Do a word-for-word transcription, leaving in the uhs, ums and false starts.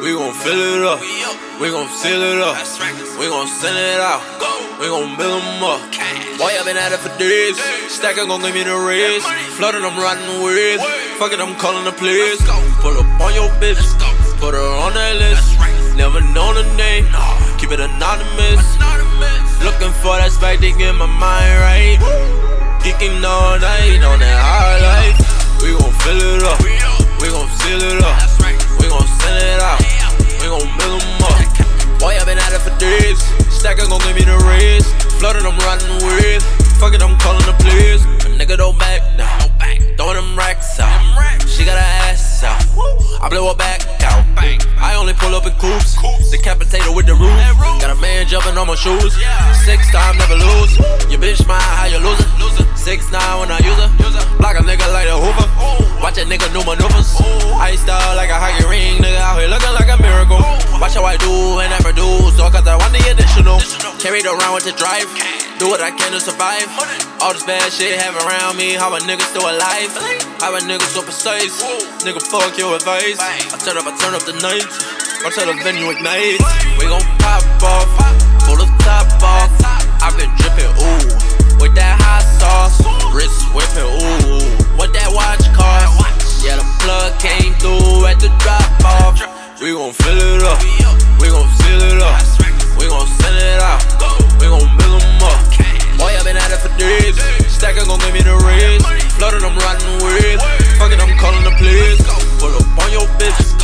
We gon' fill it up, we gon' seal it up, we gon' send it out, we gon' build them up. Boy, I been at it for days, Stacker gon' give me the raise. Flooding, I'm riding with, fuck it, I'm calling the police. Pull up on your bitch, put her on that list. Never known her name, keep it anonymous. Looking for that spike to get my mind right. Geeking all night on that high life. We gon' fill it up, we gon' seal it up, we gon' send it out, we gon' build them up. Boy, I been at it for days, Stacker gon' give me the raise. Flooding, I'm riding with, fuck it, I'm calling the police. A nigga don't back now, throwing them racks out. She got her ass out, I blew her back out. I only pull up in coupes, decapitated with the roof. Got a man jumping on my shoes, six times never lose. Your bitch mine, how you lose it? Six nine when I use her, block a nigga like a Hoover. Watch a nigga do maneuvers, iced out like a hockey ring. Nigga out here looking like a miracle. Watch how I do and I produce, all cause I want the additional. Carried around with the drive, do what I can to survive. All this bad shit have around me, how a nigga still alive. How a nigga so precise, nigga fuck your advice. I turn up, I turn up the night, watch how the venue ignites. We gon' pop off, pull the top off. I've been drippin', ooh, with that hot sauce. Wrist whippin', ooh, what that watch cost. Yeah, the plug came through at the drop off. We gon' fill it up, we gon' seal it up, we gon' send it out, we gon' build them up. Boy, I been at it for days, Stacker gon' give me the raise. Flooding, I'm riding with, fuck it, I'm calling the police. Pull up on your bitch,